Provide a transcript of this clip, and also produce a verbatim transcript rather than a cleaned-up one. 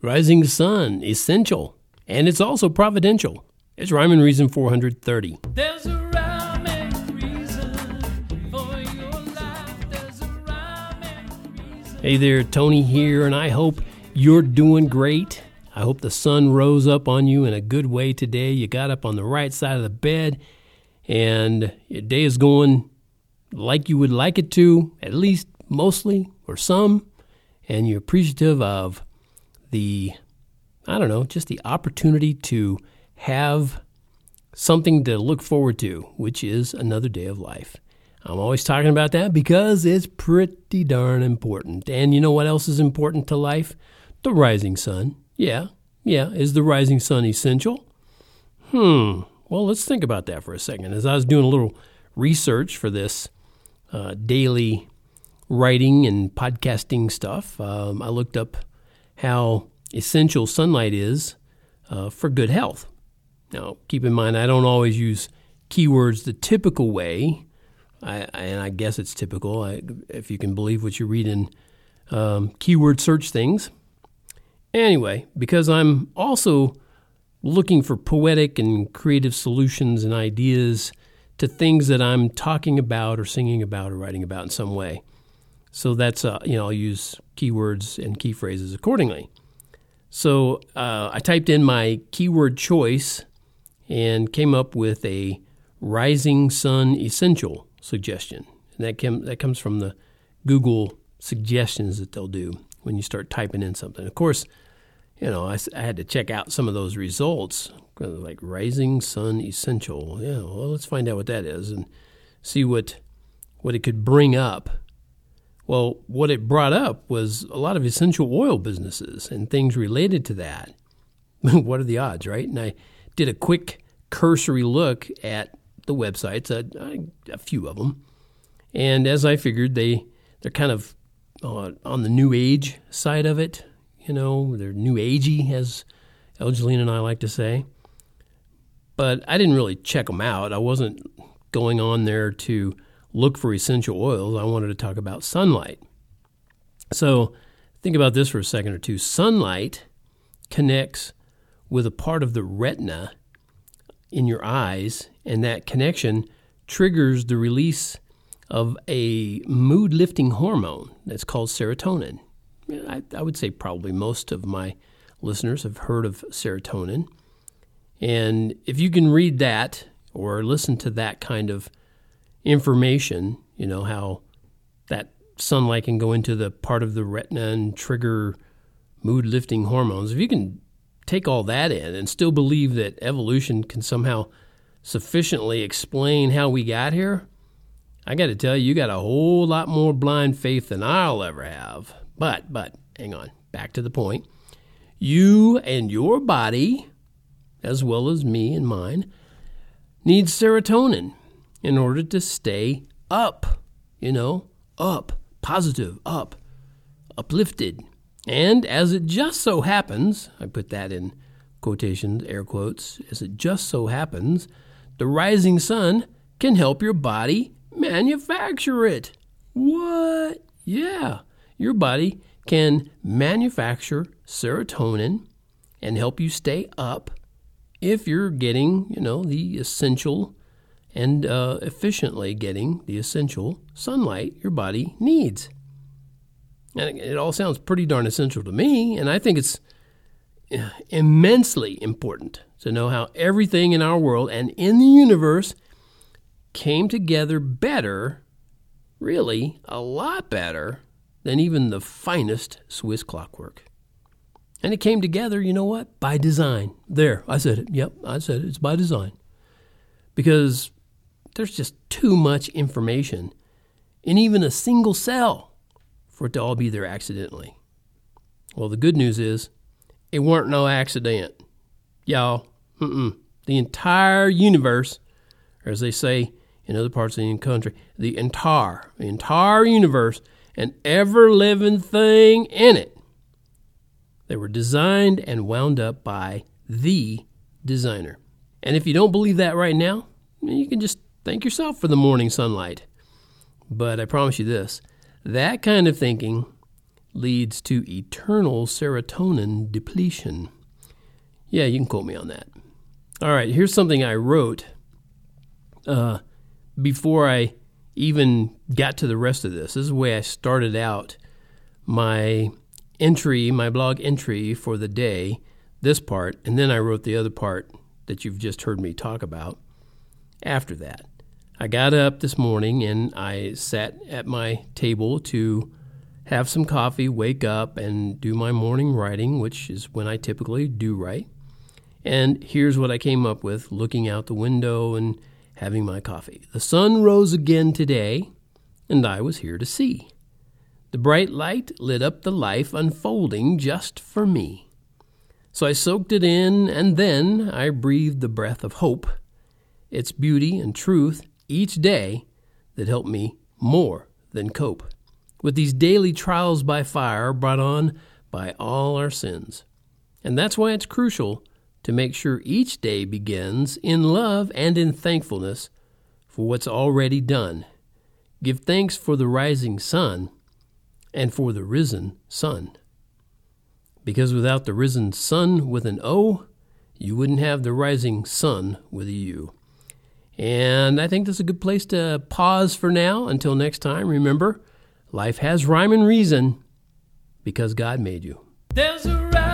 Rising sun, essential. And it's also providential. It's Rhyme and Reason four hundred thirty. There's a rhyme and reason for your life. There's a rhyme and reason. Hey there, Tony here, and I hope you're doing great. I hope the sun rose up on you in a good way today. You got up on the right side of the bed, and your day is going like you would like it to, at least mostly or some, and you're appreciative of the, I don't know, just the opportunity to have something to look forward to, which is another day of life. I'm always talking about that because it's pretty darn important. And you know what else is important to life? The rising sun. Yeah, yeah. Is the rising sun essential? Hmm. Well, let's think about that for a second. As I was doing a little research for this uh, daily writing and podcasting stuff, um, I looked up how essential sunlight is uh, for good health. Now, keep in mind, I don't always use keywords the typical way, I, I, and I guess it's typical, I, if you can believe what you read in um, keyword search things. Anyway, because I'm also looking for poetic and creative solutions and ideas to things that I'm talking about or singing about or writing about in some way. So that's, uh, you know, I'll use keywords and key phrases accordingly. So uh, I typed in my keyword choice and came up with a rising sun essential suggestion. And that, came, that comes from the Google suggestions that they'll do when you start typing in something. Of course, you know, I, I had to check out some of those results, like rising sun essential. Yeah, well, let's find out what that is and see what what it could bring up. Well, what it brought up was a lot of essential oil businesses and things related to that. What are the odds, right? And I did a quick cursory look at the websites, a, a few of them, and as I figured, they, they're kind of uh, on the new age side of it. You know, they're new agey, as Elgelina and I like to say. But I didn't really check them out. I wasn't going on there to look for essential oils. I wanted to talk about sunlight. So think about this for a second or two. Sunlight connects with a part of the retina in your eyes, and that connection triggers the release of a mood-lifting hormone that's called serotonin. I, I would say probably most of my listeners have heard of serotonin. And if you can read that or listen to that kind of information, you know, how that sunlight can go into the part of the retina and trigger mood-lifting hormones. If you can take all that in and still believe that evolution can somehow sufficiently explain how we got here, I got to tell you, you got a whole lot more blind faith than I'll ever have. But, but, hang on, back to the point. You and your body, as well as me and mine, need serotonin in order to stay up, you know, up, positive, up, uplifted. And as it just so happens, I put that in quotations, air quotes, as it just so happens, the rising sun can help your body manufacture it. What? Yeah. Your body can manufacture serotonin and help you stay up if you're getting, you know, the essential and uh, efficiently getting the essential sunlight your body needs. And it all sounds pretty darn essential to me, and I think it's immensely important to know how everything in our world and in the universe came together better, really a lot better, than even the finest Swiss clockwork. And it came together, you know what? By design. There, I said it. Yep, I said it. It's by design. Because there's just too much information in even a single cell for it to all be there accidentally. Well, the good news is it weren't no accident. Y'all, mm-mm. The entire universe, or as they say in other parts of the country, the entire, the entire universe and every living thing in it, they were designed and wound up by the designer. And if you don't believe that right now, you can just thank yourself for the morning sunlight. But I promise you this, that kind of thinking leads to eternal serotonin depletion. Yeah, you can quote me on that. All right, here's something I wrote uh, before I even got to the rest of this. This is the way I started out my entry, my blog entry for the day, this part, and then I wrote the other part that you've just heard me talk about after that. I got up this morning and I sat at my table to have some coffee, wake up, and do my morning writing, which is when I typically do write. And here's what I came up with, looking out the window and having my coffee. The sun rose again today, and I was here to see. The bright light lit up the life unfolding just for me. So I soaked it in, and then I breathed the breath of hope, its beauty and truth each day that helped me more than cope with these daily trials by fire brought on by all our sins. And that's why it's crucial to make sure each day begins in love and in thankfulness for what's already done. Give thanks for the rising sun and for the risen sun. Because without the risen sun with an O, you wouldn't have the rising sun with a U. And I think that's a good place to pause for now. Until next time, remember, life has rhyme and reason because God made you. There's a rhyme.